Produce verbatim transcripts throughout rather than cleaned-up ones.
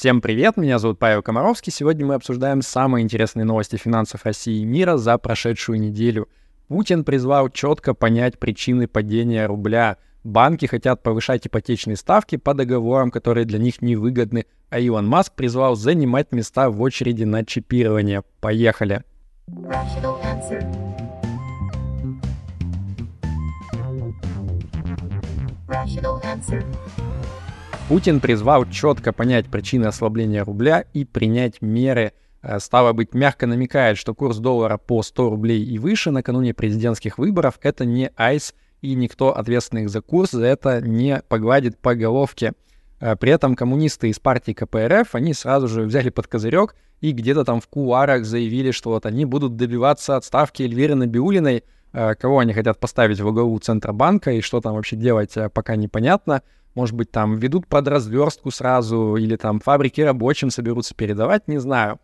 Всем привет, меня зовут Павел Комаровский. Сегодня мы обсуждаем самые интересные новости финансов России и мира за прошедшую неделю. Путин призвал четко понять причины падения рубля. Банки хотят повышать ипотечные ставки по договорам, которые для них невыгодны. А Илон Маск призвал занимать места в очереди на чипирование. Поехали! Путин призвал четко понять причины ослабления рубля и принять меры. Стало быть, мягко намекает, что курс доллара по сто рублей и выше накануне президентских выборов — это не айс, и никто, ответственный за курс, за это не погладит по головке. При этом коммунисты из партии ка пэ эр эф, они сразу же взяли под козырек и где-то там в кулуарах заявили, что вот они будут добиваться отставки Эльвиры Набиуллиной. Кого они хотят поставить во главу Центробанка и что там вообще делать, пока непонятно. Может быть, там ведут под разверстку сразу или там фабрики рабочим соберутся передавать, не знаю.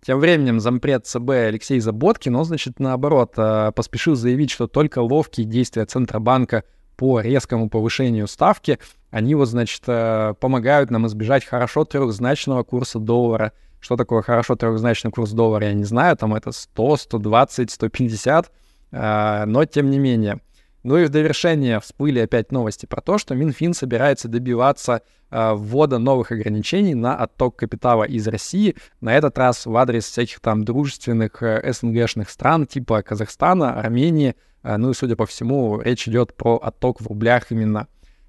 Тем временем зампред цэ бэ Алексей Заботкин, он, значит, наоборот, поспешил заявить, что только ловкие действия Центробанка по резкому повышению ставки, они вот, значит, помогают нам избежать хорошо трехзначного курса доллара. Что такое хорошо трехзначный курс доллара, я не знаю, там это сто, сто двадцать, сто пятьдесят, но тем не менее. Ну и в довершение всплыли опять новости про то, что Минфин собирается добиваться э, ввода новых ограничений на отток капитала из России, на этот раз в адрес всяких там дружественных э, эс эн гэ-шных стран типа Казахстана, Армении, э, ну и, судя по всему, речь идет про отток в рублях именно.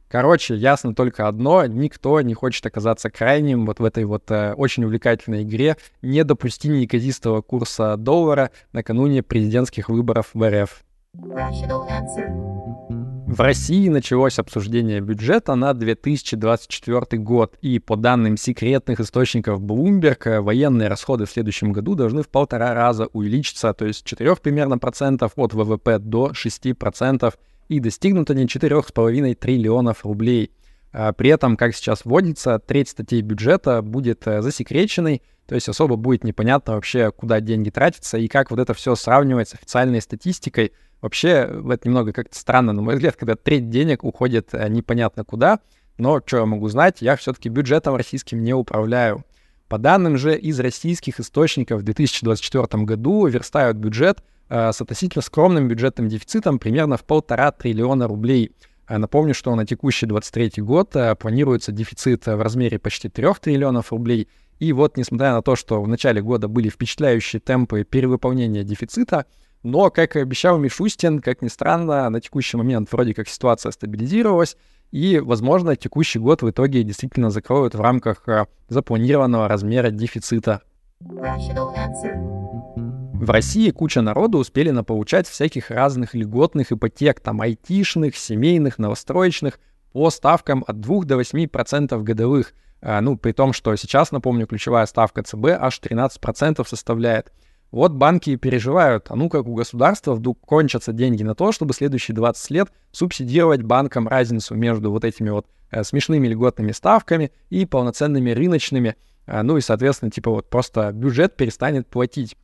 Короче, ясно только одно, никто не хочет оказаться крайним вот в этой вот э, очень увлекательной игре «Не допусти неказистого курса доллара» накануне президентских выборов в эр эф. В России началось обсуждение бюджета на две тысячи двадцать четвёртый год, и по данным секретных источников Bloomberg, военные расходы в следующем году должны в полтора раза увеличиться, то есть с четырёх примерно процентов от вэ вэ пэ до шести процентов, и достигнут они четырёх с половиной триллионов рублей. При этом, как сейчас вводится, треть статей бюджета будет засекреченной, то есть особо будет непонятно вообще, куда деньги тратятся и как вот это все сравнивать с официальной статистикой. Вообще, это немного как-то странно, на мой взгляд, когда треть денег уходит непонятно куда, но что я могу знать, я все-таки бюджетом российским не управляю. По данным же из российских источников, в две тысячи двадцать четвёртом году верстают бюджет с относительно скромным бюджетным дефицитом примерно в полтора триллиона рублей. Напомню, что на текущий двадцать третий год планируется дефицит в размере почти трёх триллионов рублей. И вот, несмотря на то, что в начале года были впечатляющие темпы перевыполнения дефицита, но, как и обещал Мишустин, как ни странно, на текущий момент вроде как ситуация стабилизировалась, и, возможно, текущий год в итоге действительно закроют в рамках запланированного размера дефицита. В России куча народу успели наполучать всяких разных льготных ипотек, там айтишных, семейных, новостроечных, по ставкам от двух до восьми процентов годовых. А, ну, при том, что сейчас, напомню, ключевая ставка цэ бэ аж тринадцать процентов составляет. Вот банки переживают, а ну как у государства вдруг кончатся деньги на то, чтобы следующие двадцать лет субсидировать банкам разницу между вот этими вот э, смешными льготными ставками и полноценными рыночными. А, ну и, соответственно, типа вот просто бюджет перестанет платить.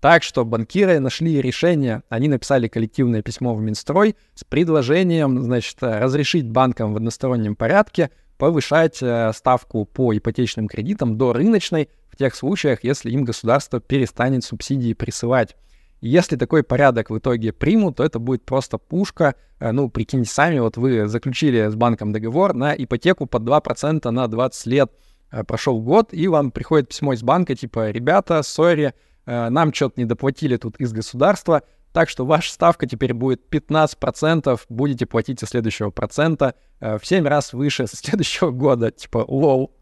Так что банкиры нашли решение. Они написали коллективное письмо в Минстрой с предложением, значит, разрешить банкам в одностороннем порядке повышать ставку по ипотечным кредитам до рыночной в тех случаях, если им государство перестанет субсидии присылать. И если такой порядок в итоге примут, то это будет просто пушка. Ну, прикиньте сами, вот вы заключили с банком договор на ипотеку под два процента на двадцать лет. Прошел год, и вам приходит письмо из банка, типа, ребята, сори, нам что-то не доплатили тут из государства, так что ваша ставка теперь будет пятнадцать процентов, будете платить со следующего процента в семь раз выше со следующего года, типа лол.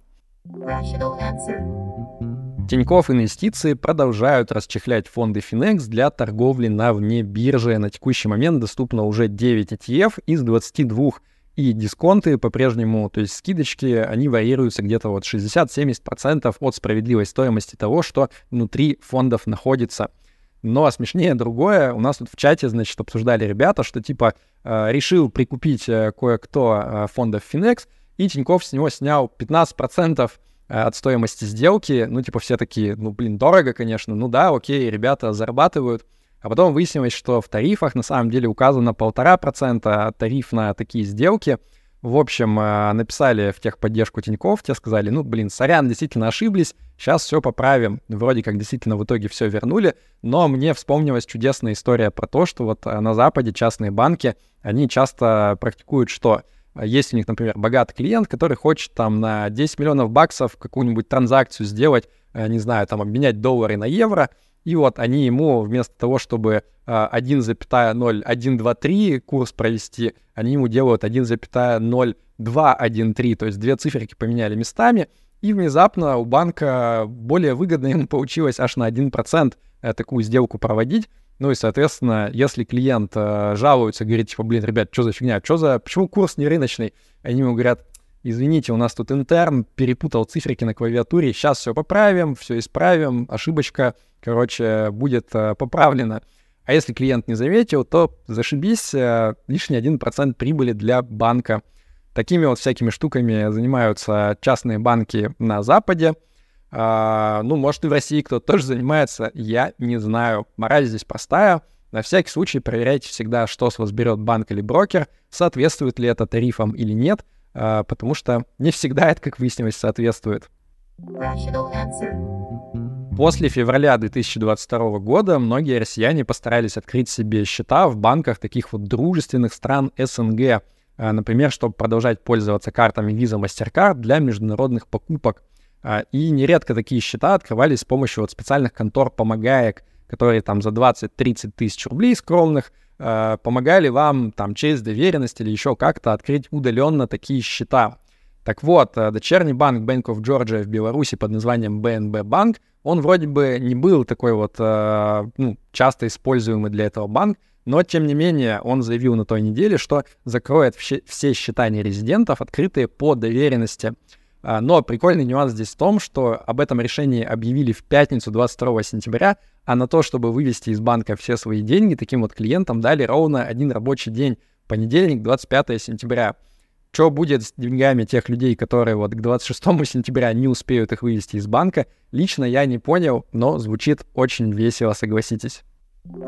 Тинькофф инвестиции продолжают расчехлять фонды Финекс для торговли на вне бирже. На текущий момент доступно уже девять и ти эф из двадцати двух, и дисконты по-прежнему, то есть скидочки, они варьируются где-то вот шестьдесят-семьдесят процентов от справедливой стоимости того, что внутри фондов находится. Но смешнее другое, у нас тут в чате, значит, обсуждали ребята, что типа решил прикупить кое-кто фондов Финекс, и Тинькофф с него снял пятнадцать процентов от стоимости сделки. Ну типа все такие, ну блин, дорого, конечно, ну да, окей, ребята зарабатывают. А потом выяснилось, что в тарифах на самом деле указано полтора процента тариф на такие сделки. В общем, написали в техподдержку Тинькофф, те сказали, ну, блин, сорян, действительно ошиблись, сейчас все поправим. Вроде как действительно в итоге все вернули, но мне вспомнилась чудесная история про то, что вот на Западе частные банки, они часто практикуют что? Есть у них, например, богатый клиент, который хочет там на десять миллионов баксов какую-нибудь транзакцию сделать, не знаю, там обменять доллары на евро, и вот они ему вместо того, чтобы один целых ноль один два три курс провести, они ему делают один целых ноль два один три, то есть две циферки поменяли местами, и внезапно у банка более выгодно ему получилось аж на один процент такую сделку проводить. Ну и, соответственно, если клиент жалуется, говорит, типа, блин, ребят, что за фигня, что за... почему курс не рыночный? Они ему говорят, извините, у нас тут интерн перепутал циферки на клавиатуре, сейчас все поправим, все исправим, ошибочка, короче, будет поправлена. А если клиент не заметил, то зашибись, лишний один процент прибыли для банка. Такими вот всякими штуками занимаются частные банки на Западе. Ну, может, и в России кто-то тоже занимается, я не знаю. Мораль здесь простая. На всякий случай проверяйте всегда, что с вас берет банк или брокер, соответствует ли это тарифам или нет, потому что не всегда это, как выяснилось, соответствует. После февраля две тысячи двадцать второго года многие россияне постарались открыть себе счета в банках таких вот дружественных стран СНГ, например, чтобы продолжать пользоваться картами Visa, MasterCard для международных покупок. И нередко такие счета открывались с помощью вот специальных контор помогаек, которые там за двадцать-тридцать тысяч рублей скромных э, помогали вам там через доверенность или еще как-то открыть удаленно такие счета. Так вот, дочерний банк Bank of Georgia в Беларуси под названием би эн би Bank, он вроде бы не был такой вот э, ну, часто используемый для этого банк, но тем не менее он заявил на той неделе, что закроет все счета нерезидентов, открытые по доверенности. Но прикольный нюанс здесь в том, что об этом решении объявили в пятницу двадцать второго сентября, а на то, чтобы вывести из банка все свои деньги, таким вот клиентам дали ровно один рабочий день, понедельник, двадцать пятого сентября. Что будет с деньгами тех людей, которые вот к двадцать шестого сентября не успеют их вывести из банка, лично я не понял, но звучит очень весело, согласитесь. В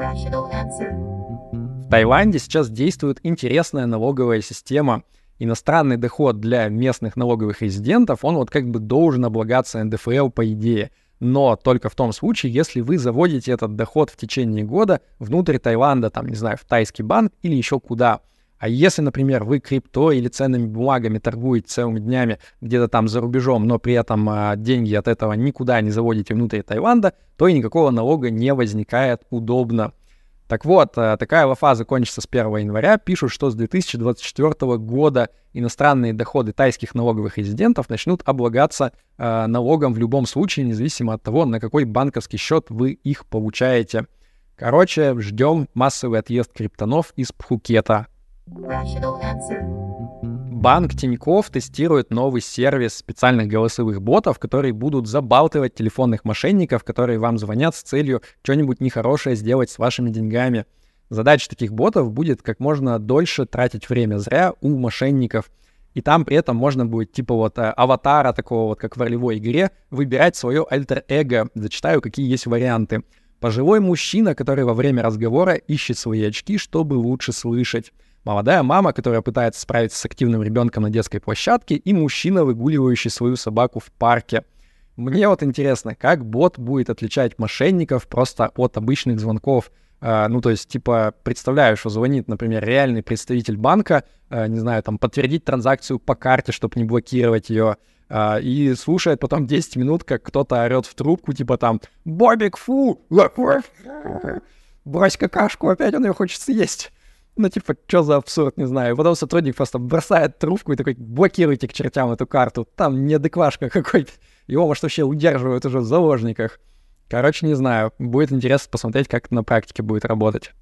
Таиланде сейчас действует интересная налоговая система. Иностранный доход для местных налоговых резидентов, он вот как бы должен облагаться эн дэ эф эл по идее, но только в том случае, если вы заводите этот доход в течение года внутрь Таиланда, там, не знаю, в тайский банк или еще куда. А если, например, вы крипто или ценными бумагами торгуете целыми днями где-то там за рубежом, но при этом а, деньги от этого никуда не заводите внутрь Таиланда, то и никакого налога не возникает, удобно. Так вот, такая лафа закончится с первого января. Пишут, что с две тысячи двадцать четвёртого года иностранные доходы тайских налоговых резидентов начнут облагаться э, налогом в любом случае, независимо от того, на какой банковский счет вы их получаете. Короче, ждем массовый отъезд криптонов из Пхукета. Банк Тинькофф тестирует новый сервис специальных голосовых ботов, которые будут забалтывать телефонных мошенников, которые вам звонят с целью что-нибудь нехорошее сделать с вашими деньгами. Задача таких ботов будет как можно дольше тратить время зря у мошенников. И там при этом можно будет типа вот аватара, такого вот как в ролевой игре, выбирать свое альтер-эго. Зачитаю, какие есть варианты. Пожилой мужчина, который во время разговора ищет свои очки, чтобы лучше слышать. Молодая мама, которая пытается справиться с активным ребенком на детской площадке, и мужчина, выгуливающий свою собаку в парке. Мне вот интересно, как бот будет отличать мошенников просто от обычных звонков. Ну, то есть, типа, представляю, что звонит, например, реальный представитель банка, не знаю, там, подтвердить транзакцию по карте, чтобы не блокировать ее, и слушает потом десять минут, как кто-то орет в трубку, типа, там, «Бобик, фу! Брось какашку, опять он ее хочет съесть!» Ну, типа, что за абсурд, не знаю. Потом сотрудник просто бросает трубку и такой, блокируйте к чертям эту карту. Там неадеквашка какой-то. Его, может, вообще удерживают уже в заложниках. Короче, не знаю. Будет интересно посмотреть, как это на практике будет работать.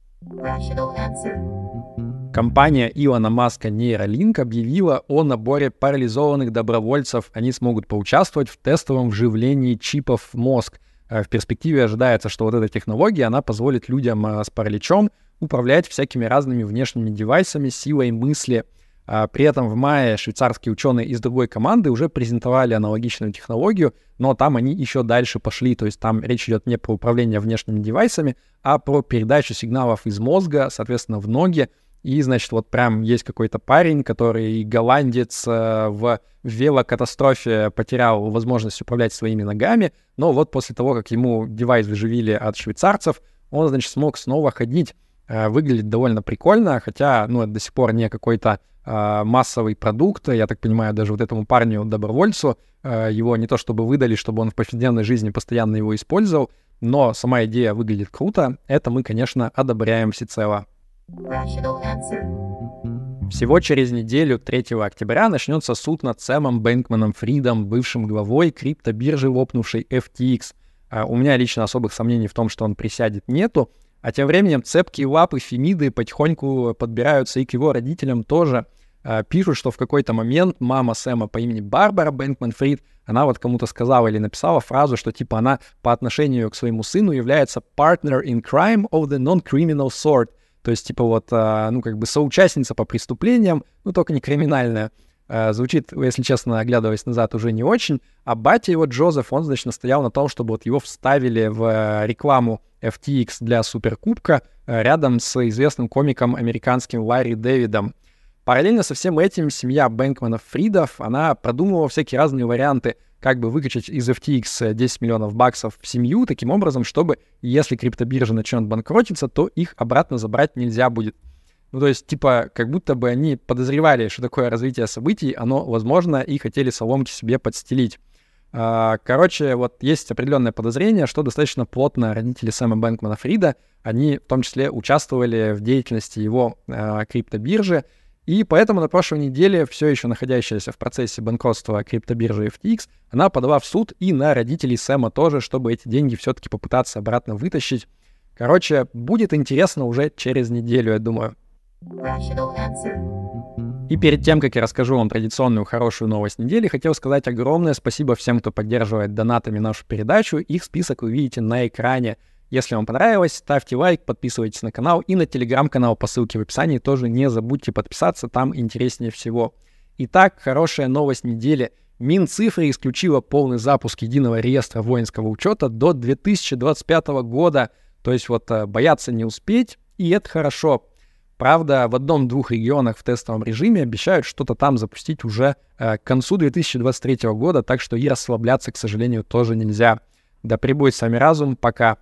Компания Илона Маска Neuralink объявила о наборе парализованных добровольцев. Они смогут поучаствовать в тестовом вживлении чипов в мозг. В перспективе ожидается, что вот эта технология, она позволит людям с параличом управлять всякими разными внешними девайсами, силой мысли. При этом в мае швейцарские ученые из другой команды уже презентовали аналогичную технологию, но там они еще дальше пошли, то есть там речь идет не про управление внешними девайсами, а про передачу сигналов из мозга, соответственно, в ноги, И, значит, вот прям есть какой-то парень, который голландец, в велокатастрофе потерял возможность управлять своими ногами, но вот после того, как ему девайс вживили от швейцарцев, он, значит, смог снова ходить. Выглядит довольно прикольно, хотя, ну, это до сих пор не какой-то а, массовый продукт. Я так понимаю, даже вот этому парню, добровольцу, а, его не то чтобы выдали, чтобы он в повседневной жизни постоянно его использовал, но сама идея выглядит круто. Это мы, конечно, одобряем всецело. Всего через неделю, третьего октября, начнется суд над Сэмом Бэнкманом Фридом, бывшим главой криптобиржи, лопнувшей эф ти экс. А, у меня лично особых сомнений в том, что он присядет, нету. А тем временем цепкие лапы Фемиды потихоньку подбираются и к его родителям тоже. Пишут, что в какой-то момент мама Сэма по имени Барбара Бэнкман-Фрид, она вот кому-то сказала или написала фразу, что типа она по отношению к своему сыну является partner in crime of the non-criminal sort. То есть типа вот, ну как бы соучастница по преступлениям, ну только не криминальная. Звучит, если честно, оглядываясь назад, уже не очень. А батя его, Джозеф, он, значит, настоял на том, чтобы вот его вставили в рекламу эф ти экс для Суперкубка рядом с известным комиком американским Ларри Дэвидом. Параллельно со всем этим семья Бэнкманов-Фридов, она продумывала всякие разные варианты, как бы выкачать из эф ти экс десять миллионов баксов в семью, таким образом, чтобы, если криптобиржа начнет банкротиться, то их обратно забрать нельзя будет. Ну, то есть, типа, как будто бы они подозревали, что такое развитие событий, оно возможно, и хотели соломки себе подстелить. Короче, вот есть определенное подозрение, что достаточно плотно родители Сэма Бэнкмана-Фрида, они в том числе участвовали в деятельности его криптобиржи, и поэтому на прошлой неделе все еще находящаяся в процессе банкротства криптобиржи эф ти экс, она подала в суд и на родителей Сэма тоже, чтобы эти деньги все-таки попытаться обратно вытащить. Короче, будет интересно уже через неделю, я думаю. И перед тем, как я расскажу вам традиционную хорошую новость недели, хотел сказать огромное спасибо всем, кто поддерживает донатами нашу передачу. Их список вы видите на экране. Если вам понравилось, ставьте лайк, подписывайтесь на канал и на телеграм-канал по ссылке в описании. Тоже не забудьте подписаться, там интереснее всего. Итак, хорошая новость недели. Минцифры исключила полный запуск единого реестра воинского учета до две тысячи двадцать пятого года. То есть вот бояться не успеть, и это хорошо. Правда, в одном-двух регионах в тестовом режиме обещают что-то там запустить уже э, к концу две тысячи двадцать третьего года, так что и расслабляться, к сожалению, тоже нельзя. Да пребудет с вами разум, пока.